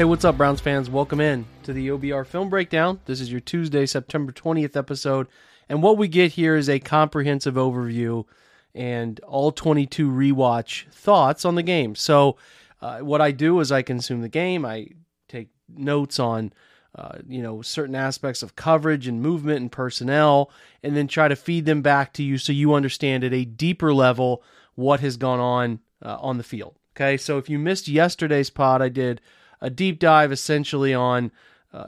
Hey, what's up, Browns fans? Welcome in to the OBR Film Breakdown. This is your Tuesday, September 20th episode, and what we get here is a comprehensive overview and all 22 rewatch thoughts on the game. So what I do is I consume the game. I take notes on certain aspects of coverage and movement and personnel, and then try to feed them back to you so you understand at a deeper level what has gone on the field. Okay, so if you missed yesterday's pod, I did a deep dive essentially on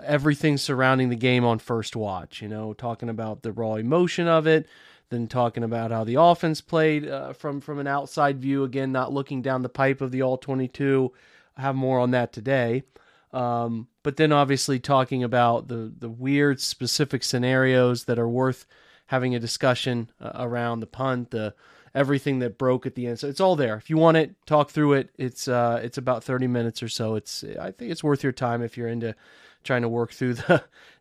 everything surrounding the game on first watch, talking about the raw emotion of it, then talking about how the offense played from an outside view, again, not looking down the pipe of the All-22. I have more on that today. But then obviously talking about the weird specific scenarios that are worth having a discussion around the punt, everything that broke at the end. So it's all there. If you want it, talk through it. It's about 30 minutes or so. I think it's worth your time if you're into trying to work through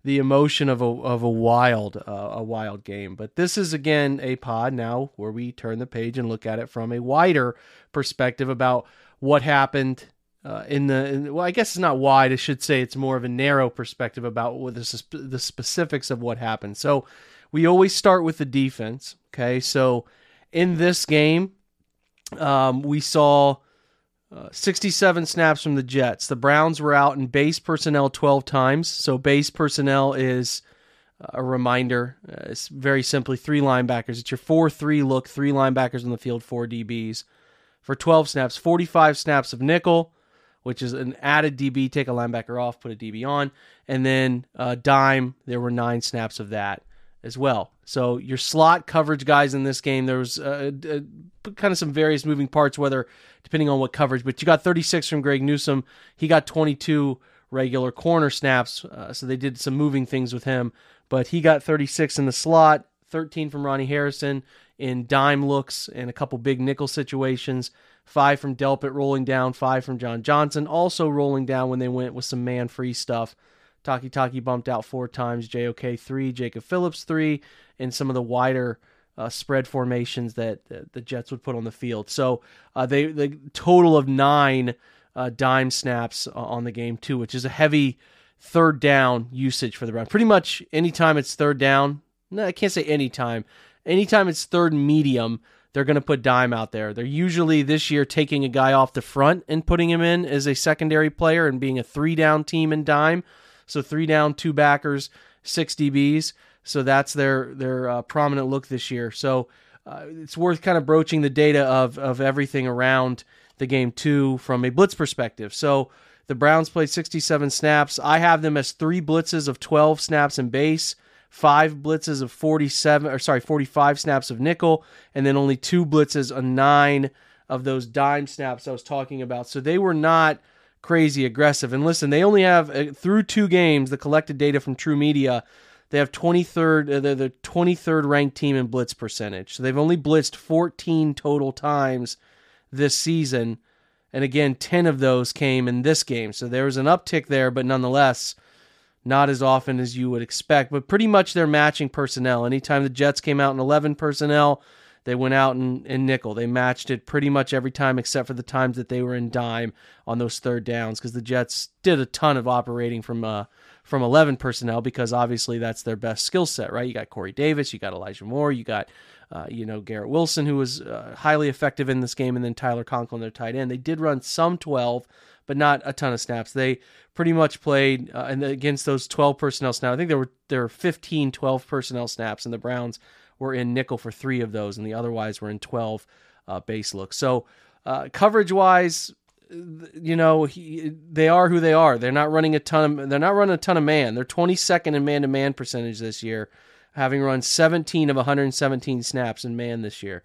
the emotion of a wild game. But this is, again, a pod now where we turn the page and look at it from a wider perspective about what happened. I guess it's not wide. I should say it's more of a narrow perspective about the specifics of what happened. So we always start with the defense. Okay, so in this game, we saw 67 snaps from the Jets. The Browns were out in base personnel 12 times. So base personnel is a reminder. It's very simply three linebackers. It's your 4-3 look, three linebackers on the field, four DBs for 12 snaps, 45 snaps of nickel, which is an added DB, take a linebacker off, put a DB on, and then dime, there were 9 snaps of that as well. So your slot coverage guys in this game, there was kind of some various moving parts, whether depending on what coverage, but you got 36 from Greg Newsome. He got 22 regular corner snaps, so they did some moving things with him, but he got 36 in the slot, 13 from Ronnie Harrison in dime looks and a couple big nickel situations, 5 from Delpit rolling down, 5 from John Johnson, also rolling down when they went with some man-free stuff. Taki Taki bumped out 4 times, JOK 3, Jacob Phillips 3, and some of the wider spread formations that the Jets would put on the field. So the total of 9 dime snaps on the game too, which is a heavy third down usage for the Browns. Pretty much anytime it's third down, no, I can't say anytime. Anytime it's third medium, they're going to put dime out there. They're usually this year taking a guy off the front and putting him in as a secondary player and being a 3-down team in dime. So 3 down, 2 backers, 6 DBs. So that's their prominent look this year. So it's worth kind of broaching the data of everything around the game too from a blitz perspective. So the Browns played 67 snaps. I have them as 3 blitzes of 12 snaps in base, 5 blitzes of 45 snaps of nickel, and then only 2 blitzes on 9 of those dime snaps I was talking about. So they were not crazy aggressive. And listen, they only have, through 2 games, the collected data from True Media, they have they're the 23rd ranked team in blitz percentage. So they've only blitzed 14 total times this season. And again, 10 of those came in this game. So there was an uptick there, but nonetheless, not as often as you would expect, but pretty much they're matching personnel. Anytime the Jets came out in 11 personnel, they went out in nickel. They matched it pretty much every time except for the times that they were in dime on those third downs, because the Jets did a ton of operating from 11 personnel, because obviously that's their best skill set, right? You got Corey Davis, you got Elijah Moore, you got Garrett Wilson, who was highly effective in this game, and then Tyler Conklin, their tight end. They did run some 12, but not a ton of snaps. They pretty much played against those 12 personnel snaps. I think there were 15 12 personnel snaps, and the Browns were in nickel for 3 of those, and the otherwise were in 12 base looks. So coverage-wise, they are who they are. They're not running a ton. They're not running a ton of man. They're 22nd in man-to-man percentage this year, having run 17 of 117 snaps in man this year.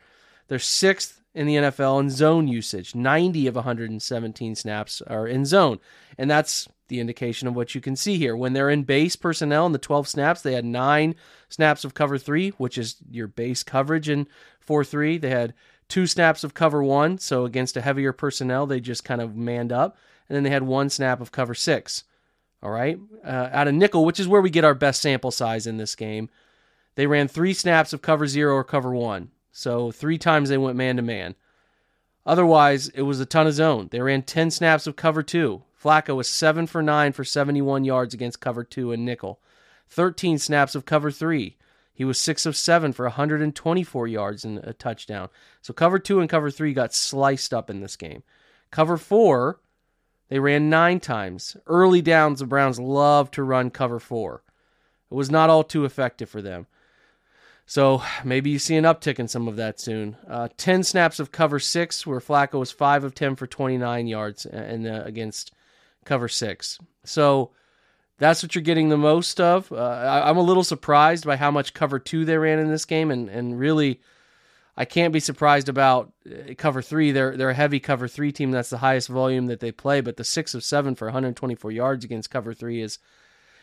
They're 6th in the NFL in zone usage. 90 of 117 snaps are in zone, and that's the indication of what you can see here. When they're in base personnel in the 12 snaps, they had 9 snaps of cover 3, which is your base coverage in 4-3. They had 2 snaps of cover 1, so against a heavier personnel, they just kind of manned up. And then they had 1 snap of cover 6, all right? Out of nickel, which is where we get our best sample size in this game, they ran 3 snaps of cover 0 or cover 1. So 3 times they went man-to-man. Otherwise, it was a ton of zone. They ran 10 snaps of cover 2, Flacco was 7 for 9 for 71 yards against cover 2 and nickel. 13 snaps of cover 3. He was 6 of 7 for 124 yards and a touchdown. So cover 2 and cover 3 got sliced up in this game. Cover 4, they ran 9 times. Early downs, the Browns love to run cover 4. It was not all too effective for them. So maybe you see an uptick in some of that soon. 10 snaps of cover 6, where Flacco was 5 of 10 for 29 yards and against cover 6. So that's what you're getting the most of. I'm a little surprised by how much cover 2 they ran in this game, and really I can't be surprised about cover 3. They're a heavy cover 3 team. That's the highest volume that they play, but the 6 of 7 for 124 yards against cover 3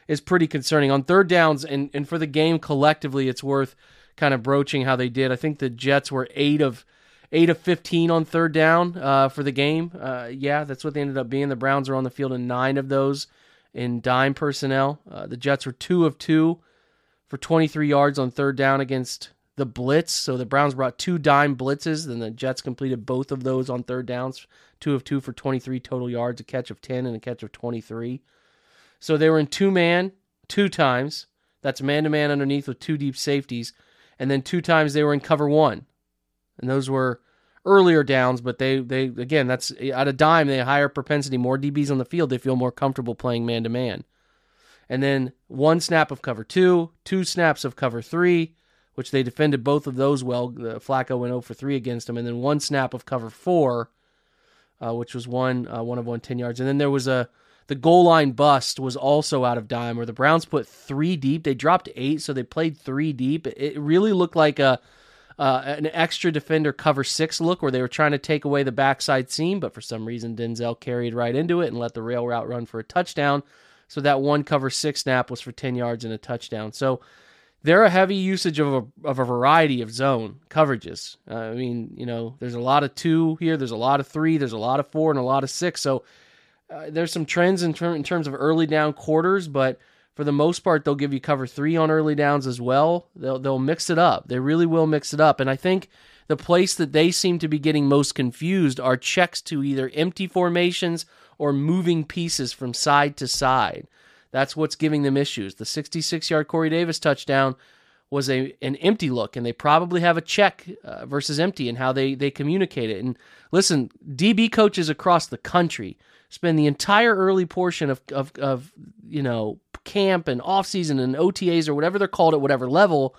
is pretty concerning. On third downs and for the game collectively, it's worth kind of broaching how they did. I think the Jets were 8 of 15 on third down for the game. Yeah, that's what they ended up being. The Browns are on the field in 9 of those in dime personnel. The Jets were 2 of 2 for 23 yards on third down against the blitz. So the Browns brought 2 dime blitzes, then the Jets completed both of those on third downs, 2 of 2 for 23 total yards, a catch of 10 and a catch of 23. So they were in 2-man 2 times. That's man-to-man underneath with 2 deep safeties. And then 2 times they were in cover 1. And those were earlier downs, but they again, that's at a dime, they higher propensity, more DBs on the field. They feel more comfortable playing man-to-man. And then 1 snap of cover 2, 2 snaps of cover 3, which they defended both of those well. Flacco went 0 for 3 against them. And then 1 snap of cover 4, which was one of 10 yards. And then there was the goal line bust was also out of dime, where the Browns put 3 deep. They dropped 8, so they played 3 deep. It really looked like an extra defender cover 6 look, where they were trying to take away the backside seam, but for some reason Denzel carried right into it and let the rail route run for a touchdown. So that 1 cover 6 snap was for 10 yards and a touchdown. So they're a heavy usage of a variety of zone coverages. I mean, you know, there's a lot of 2 here, there's a lot of 3, there's a lot of 4, and a lot of 6. So there's some trends in terms of early down quarters, but for the most part, they'll give you cover 3 on early downs as well. They'll mix it up. They really will mix it up. And I think the place that they seem to be getting most confused are checks to either empty formations or moving pieces from side to side. That's what's giving them issues. The 66-yard Corey Davis touchdown was an empty look, and they probably have a check versus empty and how they communicate it. And listen, DB coaches across the country spend the entire early portion of you know, camp and offseason and OTAs or whatever they're called at whatever level,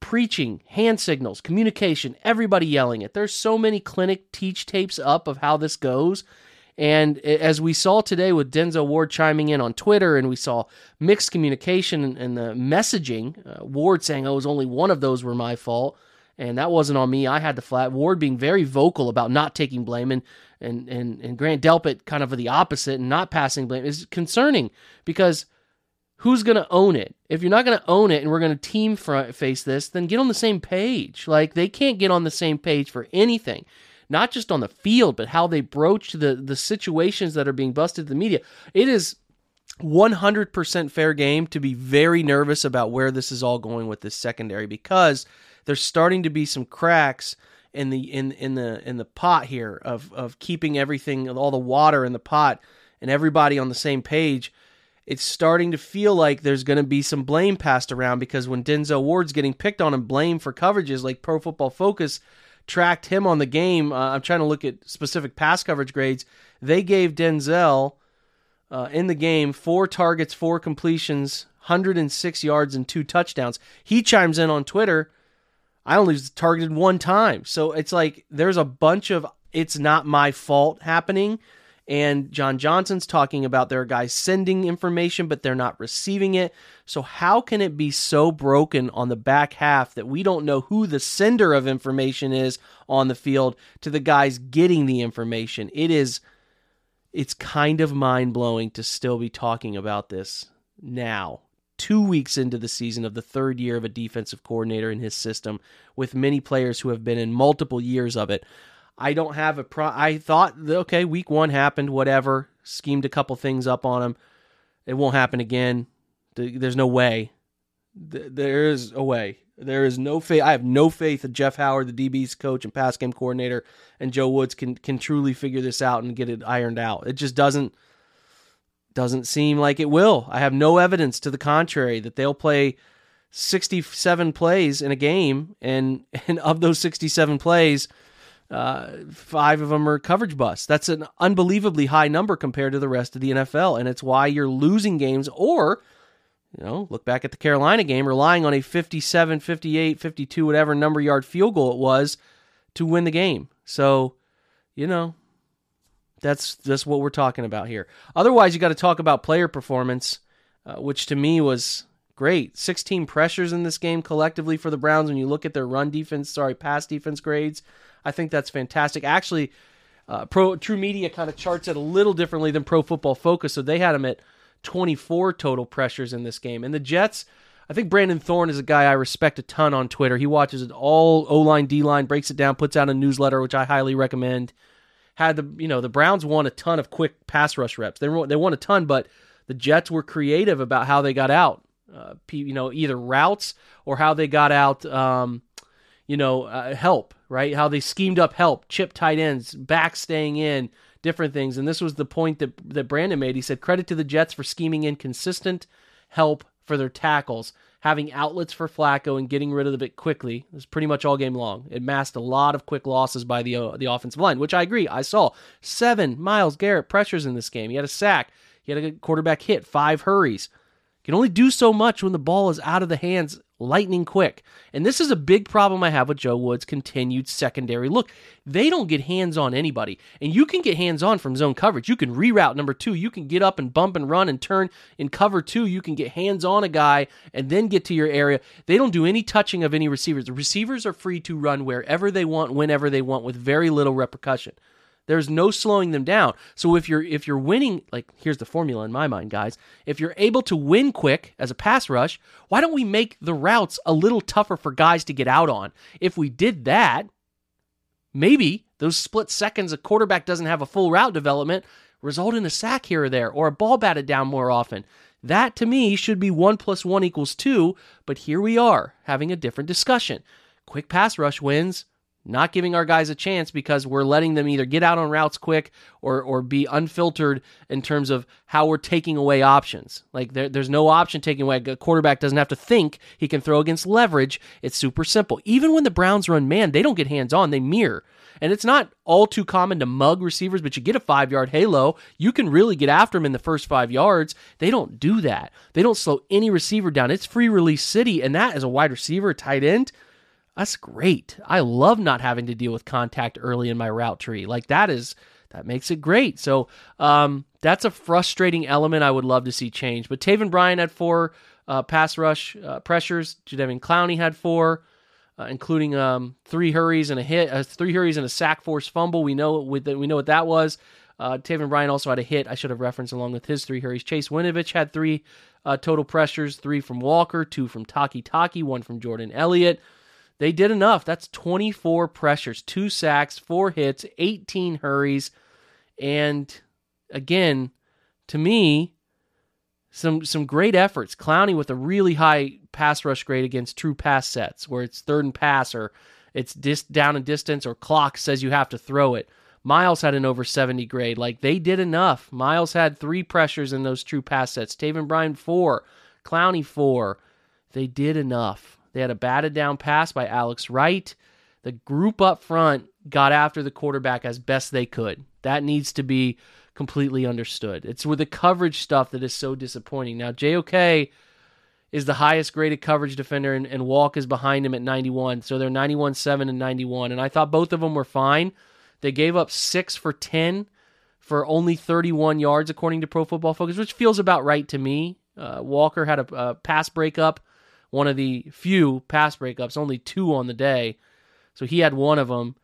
preaching, hand signals, communication, everybody yelling it. There's so many clinic teach tapes up of how this goes. And as we saw today with Denzel Ward chiming in on Twitter, and we saw mixed communication and the messaging, Ward saying, oh, it was only one of those were my fault, and that wasn't on me, I had the flat. Ward being very vocal about not taking blame, and Grant Delpit kind of the opposite and not passing blame is concerning, because who's going to own it? If you're not going to own it and we're going to team face this, then get on the same page. Like, they can't get on the same page for anything. Not just on the field, but how they broach the situations that are being busted to the media. It is 100% fair game to be very nervous about where this is all going with this secondary, because there's starting to be some cracks in the pot here of keeping everything, all the water in the pot and everybody on the same page. It's starting to feel like there's going to be some blame passed around, because when Denzel Ward's getting picked on and blamed for coverages, like Pro Football Focus tracked him on the game. I'm trying to look at specific pass coverage grades. They gave Denzel in the game 4 targets, 4 completions, 106 yards, and 2 touchdowns. He chimes in on Twitter, I only was targeted 1 time. So it's like there's a bunch of it's not my fault happening. And John Johnson's talking about there are guys sending information, but they're not receiving it. So how can it be so broken on the back half that we don't know who the sender of information is on the field to the guys getting the information? It's kind of mind-blowing to still be talking about this now, 2 weeks into the season of the third year of a defensive coordinator in his system, with many players who have been in multiple years of it. I don't have a I thought, okay, week 1 happened, whatever. Schemed a couple things up on him. It won't happen again. There's no way. There is a way. There is no faith. I have no faith that Jeff Howard, the DB's coach and pass game coordinator, and Joe Woods can truly figure this out and get it ironed out. It just doesn't. Doesn't seem like it will. I have no evidence to the contrary that they'll play 67 plays in a game, and of those 67 plays, 5 of them are coverage busts. That's an unbelievably high number compared to the rest of the NFL, and it's why you're losing games or, you know, look back at the Carolina game, relying on a 57, 58, 52, whatever number yard field goal it was to win the game. So, you know, that's what we're talking about here. Otherwise, you got to talk about player performance, which to me was great. 16 pressures in this game collectively for the Browns. When you look at their pass defense grades, I think that's fantastic. Actually, True Media kind of charts it a little differently than Pro Football Focus, so they had them at 24 total pressures in this game. And the Jets, I think Brandon Thorne is a guy I respect a ton on Twitter. He watches it all, O-line, D-line, breaks it down, puts out a newsletter, which I highly recommend. Had the Browns won a ton of quick pass rush reps. They won a ton, but the Jets were creative about how they got out. Either routes or how they got out. Help, right? How they schemed up help, chip tight ends, back staying in, different things. And this was the point that Brandon made. He said, credit to the Jets for scheming in consistent help for their tackles, having outlets for Flacco and getting rid of the bit quickly. It was pretty much all game long. It masked a lot of quick losses by the offensive line, which I agree. I saw 7 Myles Garrett pressures in this game. He had a sack. He had a quarterback hit, 5 hurries. Can only do so much when the ball is out of the hands lightning quick. And this is a big problem I have with Joe Woods' continued secondary look. They don't get hands on anybody. And you can get hands on from zone coverage. You can reroute number 2. You can get up and bump and run and turn in cover 2. You can get hands on a guy and then get to your area. They don't do any touching of any receivers. The receivers are free to run wherever they want, whenever they want, with very little repercussion. There's no slowing them down. So if you're winning, like, here's the formula in my mind, guys. If you're able to win quick as a pass rush, why don't we make the routes a little tougher for guys to get out on? If we did that, maybe those split seconds a quarterback doesn't have a full route development result in a sack here or there, or a ball batted down more often. That, to me, should be 1 + 1 = 2, but here we are having a different discussion. Quick pass rush wins. Not giving our guys a chance because we're letting them either get out on routes quick or be unfiltered in terms of how we're taking away options. Like, there's no option taking away. A quarterback doesn't have to think. He can throw against leverage. It's super simple. Even when the Browns run man, they don't get hands-on. They mirror. And it's not all too common to mug receivers, but you get a 5-yard halo. You can really get after them in the first 5 yards. They don't do that. They don't slow any receiver down. It's free release city, and that is a wide receiver, a tight end. That's great. I love not having to deal with contact early in my route tree. Like, that makes it great. So that's a frustrating element I would love to see change. But Taven Bryan had 4 pass rush pressures. Jadevin Clowney had 4, including 3 hurries and a hit, 3 hurries and a sack force fumble. We know what that was. Taven Bryan also had a hit. I should have referenced along with his 3 hurries. Chase Winovich had 3 total pressures, 3 from Walker, 2 from Taki Taki, 1 from Jordan Elliott. They did enough. That's 24 pressures, 2 sacks, 4 hits, 18 hurries. And again, to me, some great efforts. Clowney with a really high pass rush grade against true pass sets, where it's third and pass, or it's down and distance, or clock says you have to throw it. Myles had an over 70 grade. Like, they did enough. Myles had 3 pressures in those true pass sets. Taven Bryan 4, Clowney 4. They did enough. They had a batted down pass by Alex Wright. The group up front got after the quarterback as best they could. That needs to be completely understood. It's with the coverage stuff that is so disappointing. Now, JOK is the highest graded coverage defender, and Walk is behind him at 91. So they're 91-7 and 91. And I thought both of them were fine. They gave up 6 for 10 for only 31 yards, according to Pro Football Focus, which feels about right to me. Walker had a pass breakup. One of the few pass breakups, only 2 on the day. So he had one of them.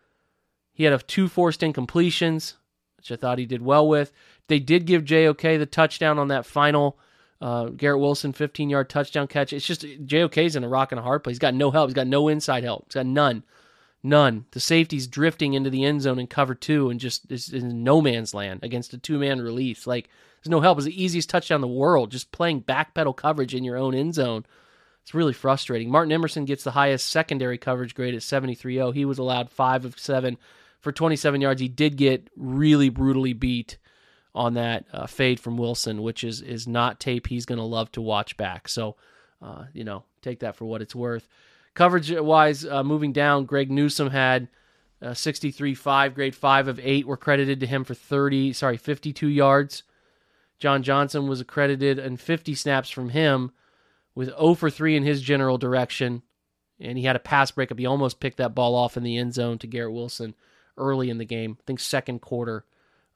He had 2 forced incompletions, which I thought he did well with. They did give JOK the touchdown on that final Garrett Wilson 15-yard touchdown catch. It's just JOK's in a rock and a hard place. He's got no help. He's got no inside help. He's got none. None. The safety's drifting into the end zone in cover 2 and just is in no man's land against a 2-man release. Like, there's no help. It's the easiest touchdown in the world, just playing backpedal coverage in your own end zone. It's really frustrating. Martin Emerson gets the highest secondary coverage grade at 73.0. He was allowed 5 of 7 for 27 yards. He did get really brutally beat on that fade from Wilson, which is not tape he's going to love to watch back. So, you know, take that for what it's worth. Coverage-wise, moving down, Greg Newsome had 63.5, grade 5 of 8 were credited to him for 52 yards. John Johnson was accredited in 50 snaps from him with 0 for 3 in his general direction, and he had a pass breakup. He almost picked that ball off in the end zone to Garrett Wilson early in the game, I think second quarter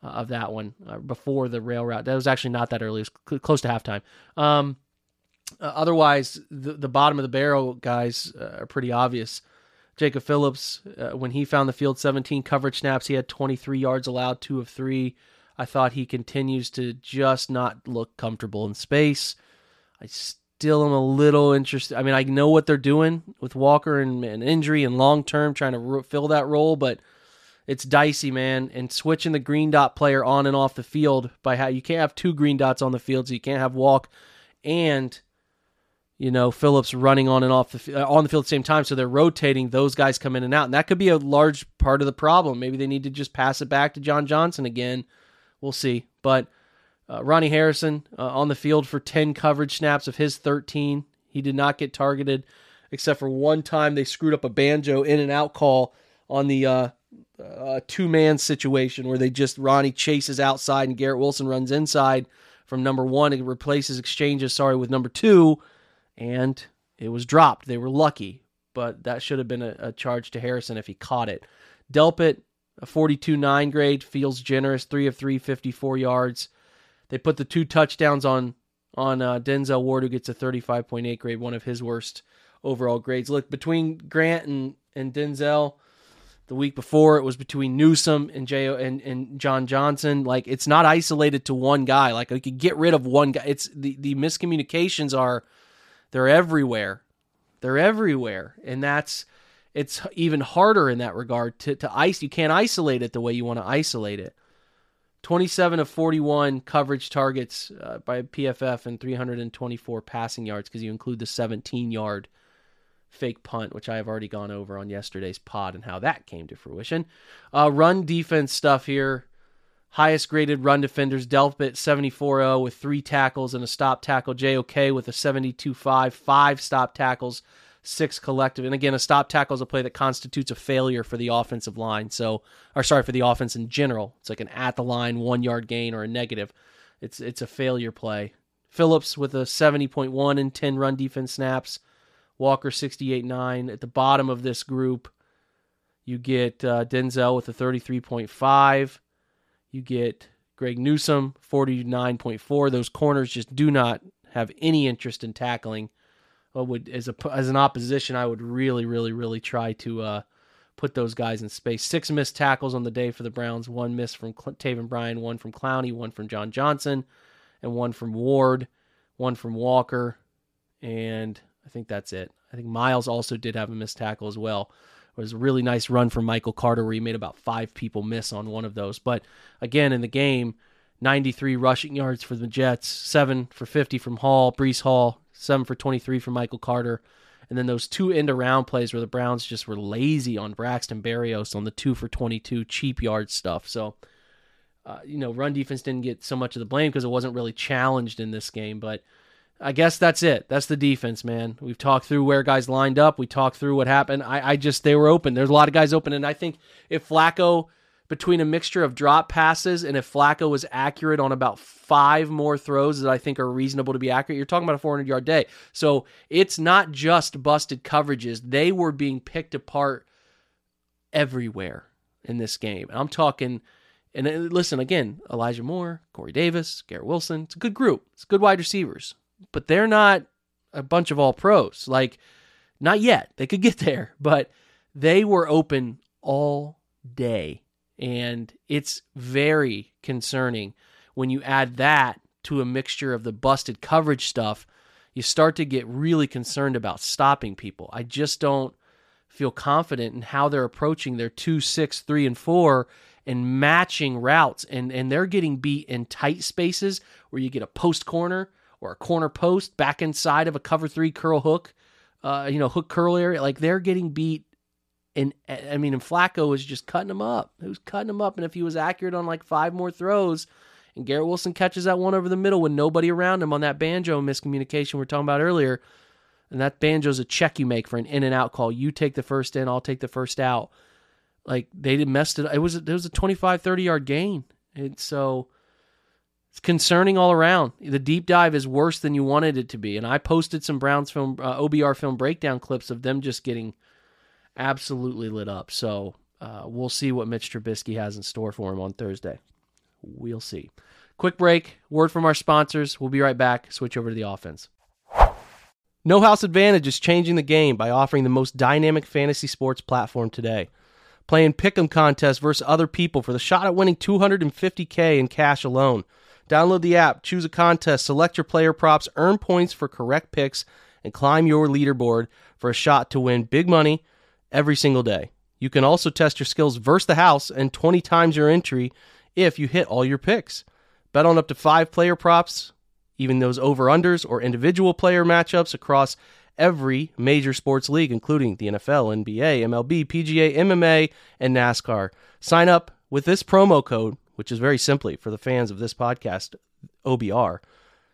of that one, before the rail route. That was actually not that early. It was close to halftime. Otherwise, the bottom of the barrel guys are pretty obvious. Jacob Phillips, when he found the field, 17 coverage snaps, he had 23 yards allowed, 2 of 3. I thought he continues to just not look comfortable in space. I still am a little interested. I mean, I know what they're doing with Walker and injury and long-term trying to fill that role, but it's dicey, man. And switching the green dot player on and off the field, by how you can't have 2 green dots on the field, so you can't have Walk and, you know, Phillips running on and off the on the field at the same time, so they're rotating those guys come in and out, and that could be a large part of the problem. Maybe they need to just pass it back to John Johnson again. We'll see. But Ronnie Harrison on the field for 10 coverage snaps of his 13. He did not get targeted, except for one time they screwed up a banjo in and out call on the two-man situation where they just Ronnie chases outside and Garrett Wilson runs inside from number 1 and replaces exchanges with number 2. And it was dropped. They were lucky, but that should have been a charge to Harrison if he caught it. Delpit, a 42.9 grade, feels generous, 3 of 3, 54 yards. They put the 2 touchdowns on Denzel Ward, who gets a 35.8 grade, one of his worst overall grades. Look, between Grant and Denzel, the week before it was between Newsome and John Johnson. Like, it's not isolated to one guy. Like, you could get rid of one guy. It's the miscommunications are... they're everywhere. They're everywhere. And it's even harder in that regard to ice. You can't isolate it the way you want to isolate it. 27 of 41 coverage targets by PFF and 324 passing yards, because you include the 17-yard fake punt, which I have already gone over on yesterday's pod and how that came to fruition. Run defense stuff here. Highest graded run defenders, Delpit 74.0 with 3 tackles and a stop tackle. JOK with a 72.5, 5 stop tackles, 6 collective. And again, a stop tackle is a play that constitutes a failure for the offensive line. For the offense in general. It's like an at the line 1-yard gain or a negative. It's a failure play. Phillips with a 70.1 and 10 run defense snaps. Walker 68.9. At the bottom of this group, you get Denzel with a 33.5. You get Greg Newsome, 49.4. Those corners just do not have any interest in tackling. As an opposition, I would really, really, really try to put those guys in space. 6 missed tackles on the day for the Browns. 1 miss from Taven Bryan, 1 from Clowney, 1 from John Johnson, and 1 from Ward, 1 from Walker, and I think that's it. I think Miles also did have a missed tackle as well. It was a really nice run from Michael Carter where he made about 5 people miss on one of those. But again, in the game, 93 rushing yards for the Jets, 7 for 50 from Brees Hall, 7 for 23 from Michael Carter. And then those 2 end-around plays where the Browns just were lazy on Braxton Berrios on the 2 for 22 cheap yard stuff. So, run defense didn't get so much of the blame because it wasn't really challenged in this game, but I guess that's it. That's the defense, man. We've talked through where guys lined up. We talked through what happened. They were open. There's a lot of guys open, and I think if Flacco, between a mixture of drop passes and if Flacco was accurate on about 5 more throws that I think are reasonable to be accurate, you're talking about a 400-yard day. So it's not just busted coverages. They were being picked apart everywhere in this game. And I'm talking... and listen, again, Elijah Moore, Corey Davis, Garrett Wilson. It's a good group. It's good wide receivers. But they're not a bunch of all pros. Like, not yet. They could get there, but they were open all day. And it's very concerning when you add that to a mixture of the busted coverage stuff. You start to get really concerned about stopping people. I just don't feel confident in how they're approaching their 2, 6, 3, and 4 and matching routes. And they're getting beat in tight spaces where you get a post corner or a corner post back inside of a cover 3 curl hook, hook curl area. Like, they're getting beat. And Flacco was just cutting them up. He was cutting them up. And if he was accurate on like 5 more throws and Garrett Wilson catches that one over the middle with nobody around him on that banjo miscommunication we're talking about earlier. And that banjo's a check you make for an in and out call. You take the first in, I'll take the first out. Like, they didn't mess it up. It was a 25, 30-yard gain. And so it's concerning all around. The deep dive is worse than you wanted it to be. And I posted some Browns film, OBR film breakdown clips of them just getting absolutely lit up. So we'll see what Mitch Trubisky has in store for him on Thursday. We'll see. Quick break. Word from our sponsors. We'll be right back. Switch over to the offense. No House Advantage is changing the game by offering the most dynamic fantasy sports platform today. Playing pick'em contests versus other people for the shot at winning $250K in cash alone. Download the app, choose a contest, select your player props, earn points for correct picks, and climb your leaderboard for a shot to win big money every single day. You can also test your skills versus the house and 20 times your entry if you hit all your picks. Bet on up to 5 player props, even those over-unders or individual player matchups across every major sports league, including the NFL, NBA, MLB, PGA, MMA, and NASCAR. Sign up with this promo code, which is very simply for the fans of this podcast, OBR.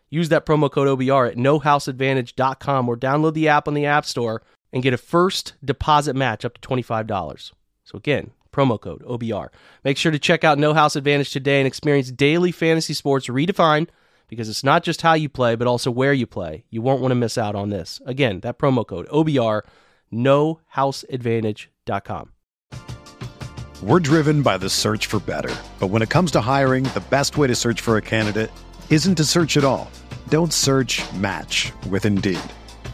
Use that promo code OBR at nohouseadvantage.com or download the app on the App Store and get a first deposit match up to $25. So again, promo code OBR. Make sure to check out No House Advantage today and experience daily fantasy sports redefined, because it's not just how you play, but also where you play. You won't want to miss out on this. Again, that promo code, OBR, nohouseadvantage.com. We're driven by the search for better. But when it comes to hiring, the best way to search for a candidate isn't to search at all. Don't search, match with Indeed.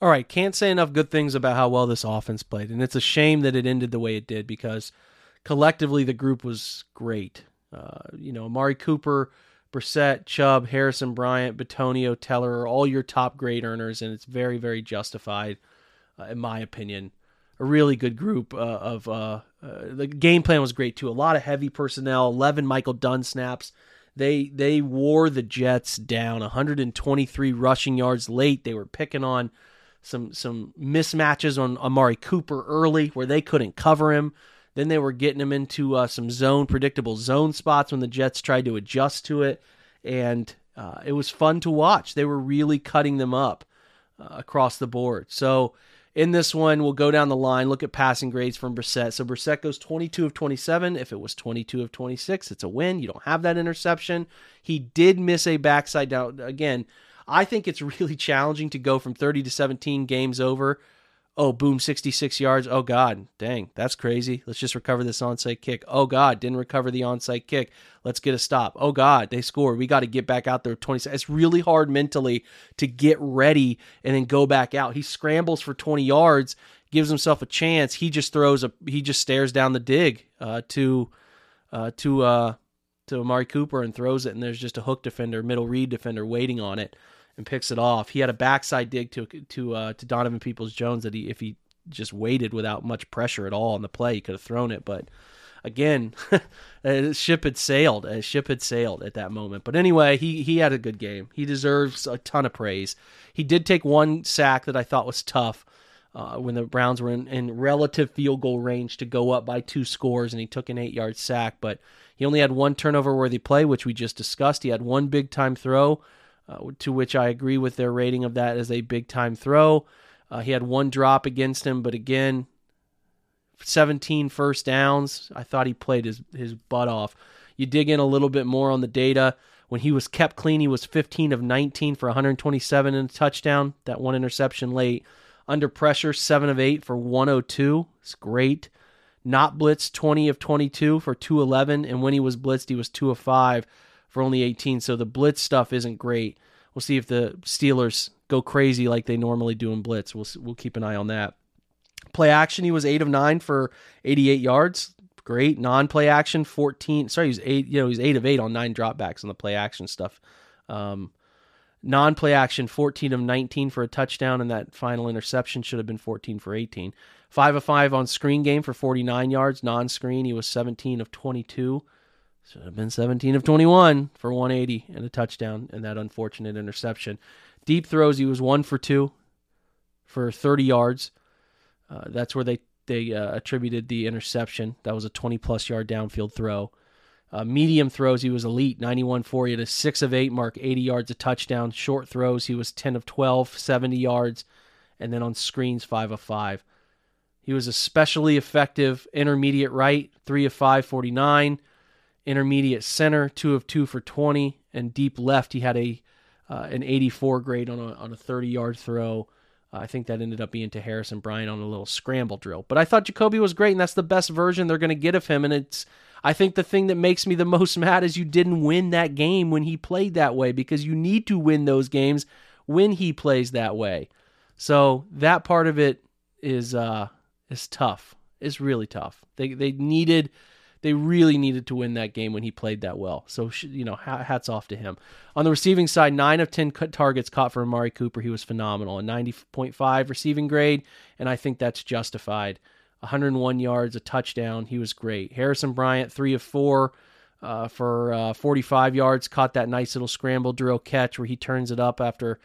All right, can't say enough good things about how well this offense played, and it's a shame that it ended the way it did because collectively the group was great. Amari Cooper, Brissett, Chubb, Harrison Bryant, Betonio, Teller are all your top grade earners, and it's very, very justified, in my opinion. A really good group the game plan was great too. A lot of heavy personnel, 11 Michael Dunn snaps. They wore the Jets down, 123 rushing yards late. They were picking on some mismatches on Amari Cooper early where they couldn't cover him. Then they were getting him into some predictable zone spots when the Jets tried to adjust to it. And it was fun to watch. They were really cutting them up across the board. So in this one, we'll go down the line, look at passing grades from Brissett. So Brissett goes 22 of 27. If it was 22 of 26, it's a win. You don't have that interception. He did miss a backside down. Again, I think it's really challenging to go from 30 to 17 games over Oh, boom, 66 yards. Oh, God, dang, that's crazy. Let's just recover this onside kick. Oh, God, didn't recover the onside kick. Let's get a stop. Oh, God, they scored. We got to get back out there. 20. It's really hard mentally to get ready and then go back out. He scrambles for 20 yards, gives himself a chance. He just throws a. He just stares down the dig to Amari Cooper and throws it, and there's just a hook defender, middle read defender waiting on it. And picks it off. He had a backside dig to Donovan Peoples-Jones that he, if he just waited without much pressure at all on the play, he could have thrown it. But again, the ship had sailed. A ship had sailed at that moment. But anyway, he had a good game. He deserves a ton of praise. He did take one sack that I thought was tough when the Browns were in relative field goal range to go up by 2 scores, and he took an 8-yard sack. But he only had 1 turnover-worthy play, which we just discussed. He had 1 big-time throw. To which I agree with their rating of that as a big-time throw. He had 1 drop against him, but again, 17 first downs. I thought he played his butt off. You dig in a little bit more on the data. When he was kept clean, he was 15 of 19 for 127 and a touchdown. That 1 interception late. Under pressure, 7 of 8 for 102. It's great. Not blitzed, 20 of 22 for 211. And when he was blitzed, he was 2 of 5. For only 18, so the blitz stuff isn't great. We'll see if the Steelers go crazy like they normally do in blitz. We'll keep an eye on that. Play action, he was 8 of 9 for 88 yards. Great. Non-play action, 14. Sorry, he was 8. You know, he was 8 of 8 on 9 dropbacks on the play action stuff. Non-play action, 14 of 19 for a touchdown, and that final interception should have been 14 for 18. 5 of 5 on screen game for 49 yards. Non-screen, he was 17 of 22. Should have been 17 of 21 for 180 and a touchdown and that unfortunate interception. Deep throws, he was 1 for 2 for 30 yards. That's where they attributed the interception. That was a 20-plus yard downfield throw. Medium throws, he was elite, 91-4. He had a 6 of 8 mark, 80 yards, a touchdown. Short throws, he was 10 of 12, 70 yards. And then on screens, 5 of 5. He was especially effective intermediate right, 3 of 5, 49. Intermediate center, 2 of 2 for 20, and deep left he had an 84 grade on a 30-yard throw. I think that ended up being to Harrison Bryant on a little scramble drill. But I thought Jacoby was great, and that's the best version they're going to get of him. And it's I think the thing that makes me the most mad is you didn't win that game when he played that way, because you need to win those games when he plays that way. So that part of it is tough. It's really tough. They really needed to win that game when he played that well. So, you know, hats off to him. On the receiving side, 9 of 10 targets caught for Amari Cooper. He was phenomenal. A 90.5 receiving grade, and I think that's justified. 101 yards, a touchdown. He was great. Harrison Bryant, 3 of 4 for 45 yards. Caught that nice little scramble drill catch where he turns it up after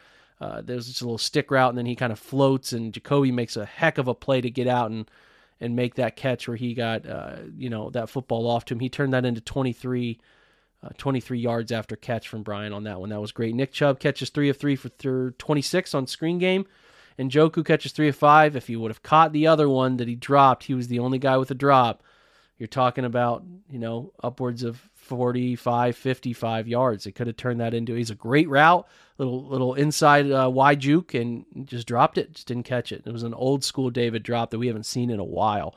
there's just a little stick route, and then he kind of floats, and Jacoby makes a heck of a play to get out and make that catch where he got, that football off to him. He turned that into 23 yards after catch from Bryan on that one. That was great. Nick Chubb catches 3 of 3 for 26 on screen game. And Njoku catches 3 of 5. If he would have caught the other one that he dropped, he was the only guy with a drop. You're talking about, upwards of 45, 55 yards. They could have turned that into, he's a great route, little inside wide juke, and just dropped it, just didn't catch it. It was an old school David drop that we haven't seen in a while.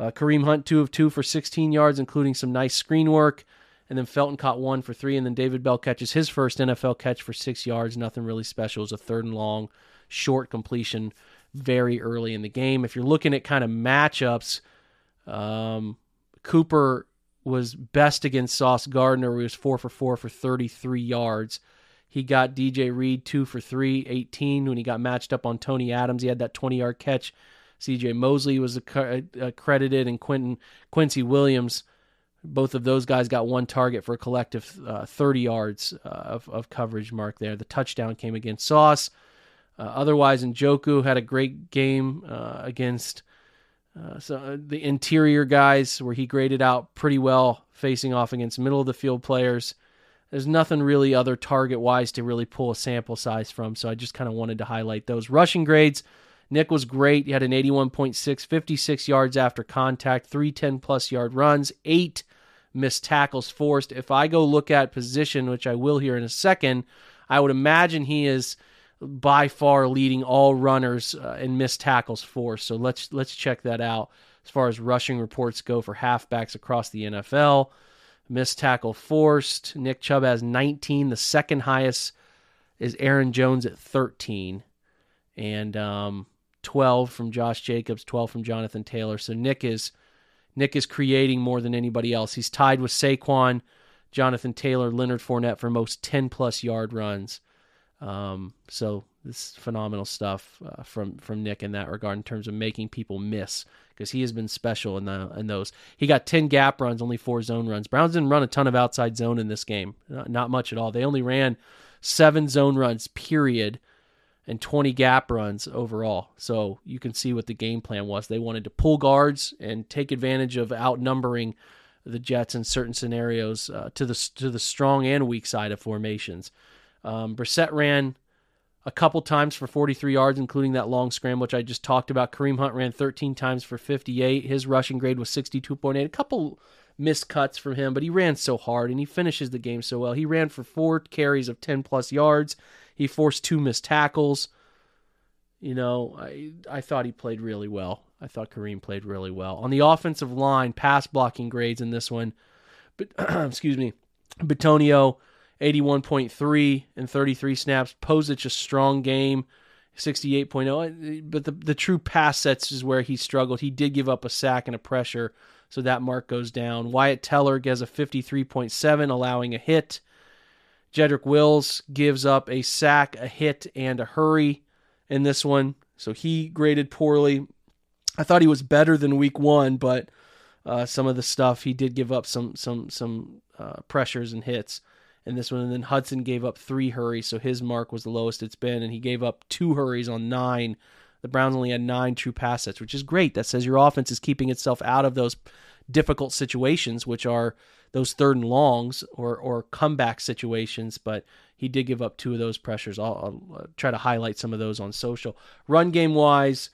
Kareem Hunt, 2 of 2 for 16 yards, including some nice screen work. And then Felton caught 1 for 3, and then David Bell catches his first NFL catch for 6 yards. Nothing really special. It was a 3rd and long, short completion very early in the game. If you're looking at kind of matchups, Cooper was best against Sauce Gardner. He was 4 for 4 for 33 yards. He got DJ Reed 2 for 3, 18. When he got matched up on Tony Adams, he had that 20-yard catch. CJ Mosley was accredited, and Quincy Williams. Both of those guys got 1 target for a collective 30 yards of coverage mark there. The touchdown came against Sauce. Otherwise, Njoku had a great game against... So the interior guys, where he graded out pretty well facing off against middle-of-the-field players. There's nothing really other target-wise to really pull a sample size from, so I just kind of wanted to highlight those. Rushing grades, Nick was great. He had an 81.6, 56 yards after contact, 3 10-plus-yard runs, 8 missed tackles forced. If I go look at position, which I will here in a second, I would imagine he is... by far leading all runners in missed tackles for. So let's check that out as far as rushing reports go for halfbacks across the NFL. Missed tackle forced. Nick Chubb has 19. The second highest is Aaron Jones at 13. And 12 from Josh Jacobs, 12 from Jonathan Taylor. So Nick is creating more than anybody else. He's tied with Saquon, Jonathan Taylor, Leonard Fournette for most 10-plus yard runs. So this is phenomenal stuff from Nick in that regard in terms of making people miss, because he has been special in those. He got 10 gap runs, only 4 zone runs. Browns didn't run a ton of outside zone in this game, not much at all. They only ran 7 zone runs, period, and 20 gap runs overall. So you can see what the game plan was. They wanted to pull guards and take advantage of outnumbering the Jets in certain scenarios to the strong and weak side of formations. Brissett ran a couple times for 43 yards, including that long scramble, which I just talked about. Kareem Hunt ran 13 times for 58. His rushing grade was 62.8. A couple missed cuts from him, but he ran so hard, and he finishes the game so well. He ran for 4 carries of 10-plus yards. He forced 2 missed tackles. You know, I thought he played really well. I thought Kareem played really well. On the offensive line, pass blocking grades in this one, but excuse me, Betonio, 81.3 and 33 snaps. Posich, a strong game, 68.0. But the true pass sets is where he struggled. He did give up a sack and a pressure, so that mark goes down. Wyatt Teller gets a 53.7, allowing a hit. Jedrick Wills gives up a sack, a hit, and a hurry in this one, so he graded poorly. I thought he was better than week one, but some of the stuff, he did give up some pressures and hits in this one. And then Hudson gave up 3 hurries, so his mark was the lowest it's been, and he gave up 2 hurries on 9. The Browns only had 9 true pass sets, which is great. That says your offense is keeping itself out of those difficult situations, which are those third and longs or comeback situations, but he did give up 2 of those pressures. I'll try to highlight some of those on social. Run game-wise,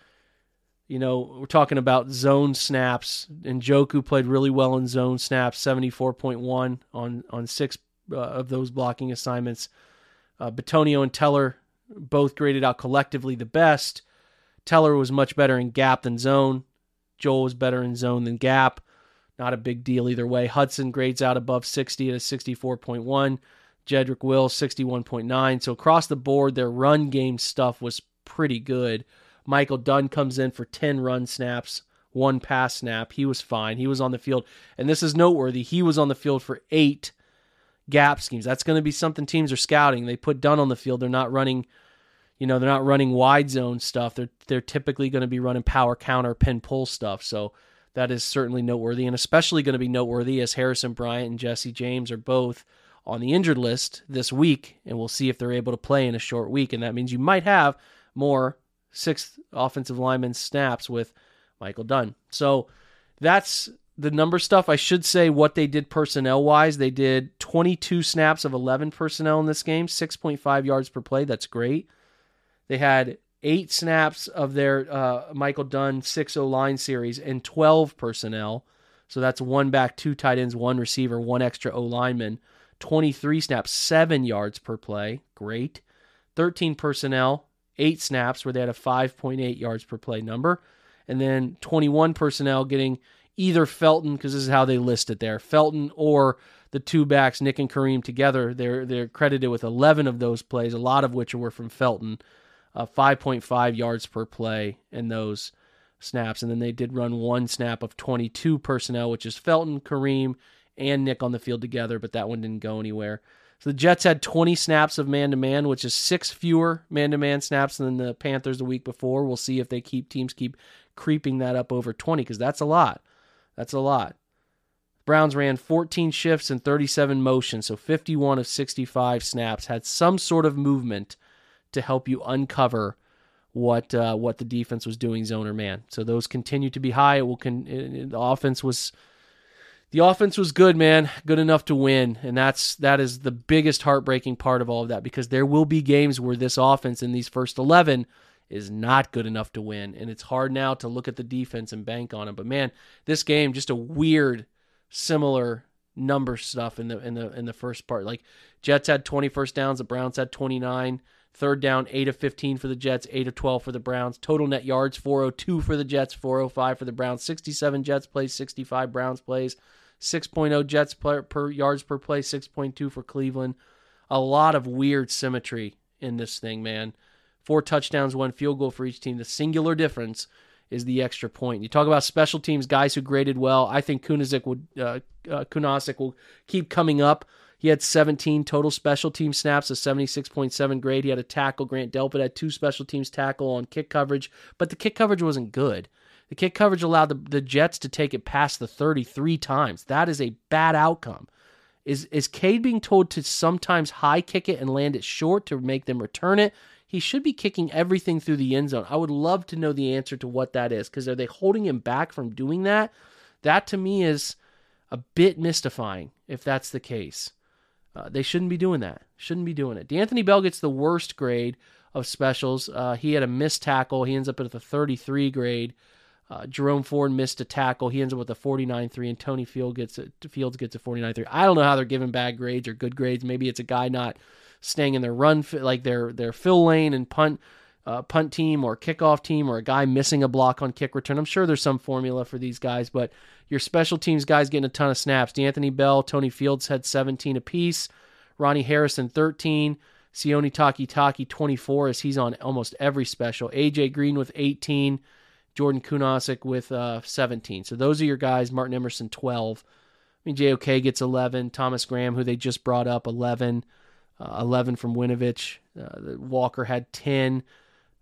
you know, we're talking about zone snaps, and Njoku played really well in zone snaps, 74.1 on 6 of those blocking assignments. Betonio and Teller both graded out collectively the best. Teller was much better in gap than zone. Joel was better in zone than gap. Not a big deal either way. Hudson grades out above 60 at a 64.1. Jedrick Wills, 61.9. So across the board, their run game stuff was pretty good. Michael Dunn comes in for 10 run snaps, 1 pass snap. He was fine. He was on the field. And this is noteworthy. He was on the field for 8 gap schemes. That's going to be something teams are scouting. They put Dunn on the field. They're not running, they're not running wide zone stuff. They're typically going to be running power counter, pin pull stuff. So that is certainly noteworthy, and especially going to be noteworthy as Harrison Bryant and Jesse James are both on the injured list this week, and we'll see if they're able to play in a short week. And that means you might have more 6th offensive lineman snaps with Michael Dunn. So that's the number stuff. I should say what they did personnel-wise. They did 22 snaps of 11 personnel in this game, 6.5 yards per play. That's great. They had 8 snaps of their Michael Dunn 6-0 line series and 12 personnel. So that's 1 back, 2 tight ends, 1 receiver, 1 extra O-lineman. 23 snaps, 7 yards per play. Great. 13 personnel, 8 snaps where they had a 5.8 yards per play number. And then 21 personnel getting either Felton, because this is how they list it there, Felton or the 2 backs, Nick and Kareem together. They're credited with 11 of those plays, a lot of which were from Felton, 5.5 yards per play in those snaps. And then they did run 1 snap of 22 personnel, which is Felton, Kareem, and Nick on the field together, but that one didn't go anywhere. So the Jets had 20 snaps of man-to-man, which is 6 fewer man-to-man snaps than the Panthers the week before. We'll see if teams keep creeping that up over 20, because that's a lot. That's a lot. Browns ran 14 shifts and 37 motions, so 51 of 65 snaps had some sort of movement to help you uncover what the defense was doing, zone or man. So those continue to be high. The offense was good, man, good enough to win, and that is the biggest heartbreaking part of all of that, because there will be games where this offense in these first 11 is not good enough to win, and it's hard now to look at the defense and bank on them. But man, this game, just a weird, similar number stuff in the first part. Like Jets had 20 first downs, the Browns had 29. Third down, 8 of 15 for the Jets, 8 of 12 for the Browns. Total net yards, 402 for the Jets, 405 for the Browns. 67 Jets plays, 65 Browns plays. 6.0 Jets per yards per play, 6.2 for Cleveland. A lot of weird symmetry in this thing, man. 4 touchdowns, 1 field goal for each team. The singular difference is the extra point. You talk about special teams, guys who graded well. I think Kunasic will keep coming up. He had 17 total special team snaps, a 76.7 grade. He had a tackle. Grant Delpit had 2 special teams tackle on kick coverage, but the kick coverage wasn't good. The kick coverage allowed the Jets to take it past the 33 times. That is a bad outcome. Is Cade being told to sometimes high kick it and land it short to make them return it? He should be kicking everything through the end zone. I would love to know the answer to what that is, because are they holding him back from doing that? That to me is a bit mystifying if that's the case. They shouldn't be doing that. Shouldn't be doing it. D'Anthony Bell gets the worst grade of specials. He had a missed tackle. He ends up with a 33 grade. Jerome Ford missed a tackle. He ends up with a 49-3, and Tony Fields gets a 49-3. I don't know how they're giving bad grades or good grades. Maybe it's a guy not staying in their run, like their fill lane and punt team or kickoff team, or a guy missing a block on kick return. I'm sure there's some formula for these guys, but your special teams guys getting a ton of snaps. D'Anthony Bell, Tony Fields had 17 apiece. Ronnie Harrison, 13. Sione Taki Taki, 24, as he's on almost every special. A.J. Green with 18. Jordan Kunosic with 17. So those are your guys. Martin Emerson, 12. I mean, JOK gets 11. Thomas Graham, who they just brought up, 11. 11 from Winovich. Walker had 10.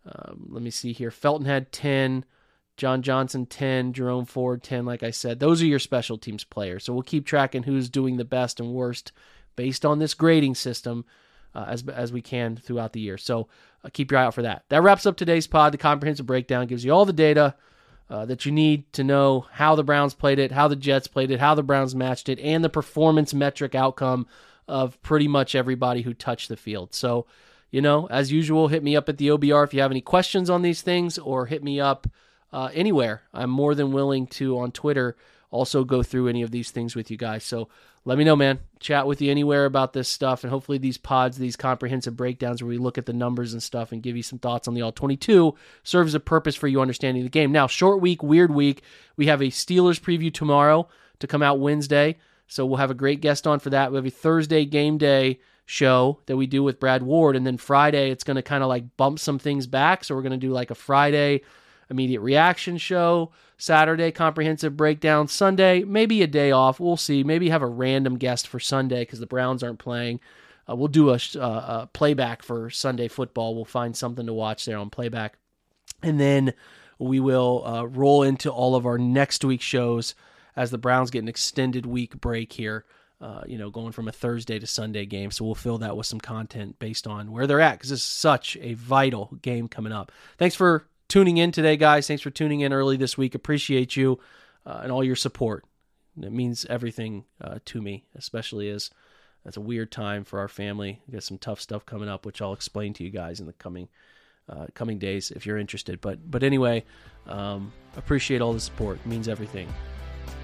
Let me see here. Felton had 10. John Johnson, 10. Jerome Ford, 10. Like I said, those are your special teams players. So we'll keep tracking who's doing the best and worst based on this grading system as we can throughout the year. So keep your eye out for that. That wraps up today's pod. The comprehensive breakdown gives you all the data that you need to know how the Browns played it, how the Jets played it, how the Browns matched it, and the performance metric outcome of pretty much everybody who touched the field. So, you know, as usual, hit me up at the OBR if you have any questions on these things, or hit me up anywhere. I'm more than willing to, on Twitter, also go through any of these things with you guys. So let me know, man. Chat with you anywhere about this stuff, and hopefully these pods, these comprehensive breakdowns where we look at the numbers and stuff and give you some thoughts on the All-22, serve as a purpose for you understanding the game. Now, short week, weird week. We have a Steelers preview tomorrow to come out Wednesday. So we'll have a great guest on for that. We have a Thursday game day show that we do with Brad Ward. And then Friday, it's going to kind of like bump some things back. So we're going to do like a Friday immediate reaction show, Saturday comprehensive breakdown, Sunday, maybe a day off. We'll see. Maybe have a random guest for Sunday because the Browns aren't playing. We'll do a playback for Sunday football. We'll find something to watch there on playback. And then we will roll into all of our next week shows as the Browns get an extended week break here, going from a Thursday to Sunday game. So we'll fill that with some content based on where they're at, because this is such a vital game coming up. Thanks for tuning in today, guys. Thanks for tuning in early this week. Appreciate you and all your support. It means everything to me, especially as that's a weird time for our family. We've got some tough stuff coming up, which I'll explain to you guys in the coming days if you're interested. But anyway, appreciate all the support. It means everything.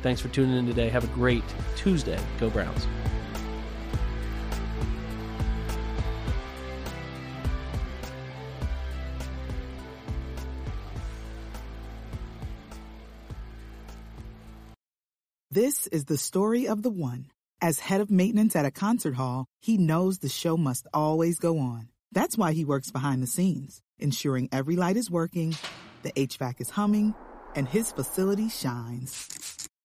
Thanks for tuning in today. Have a great Tuesday. Go Browns. This is the story of the one. As head of maintenance at a concert hall, he knows the show must always go on. That's why he works behind the scenes, ensuring every light is working, the HVAC is humming, and his facility shines.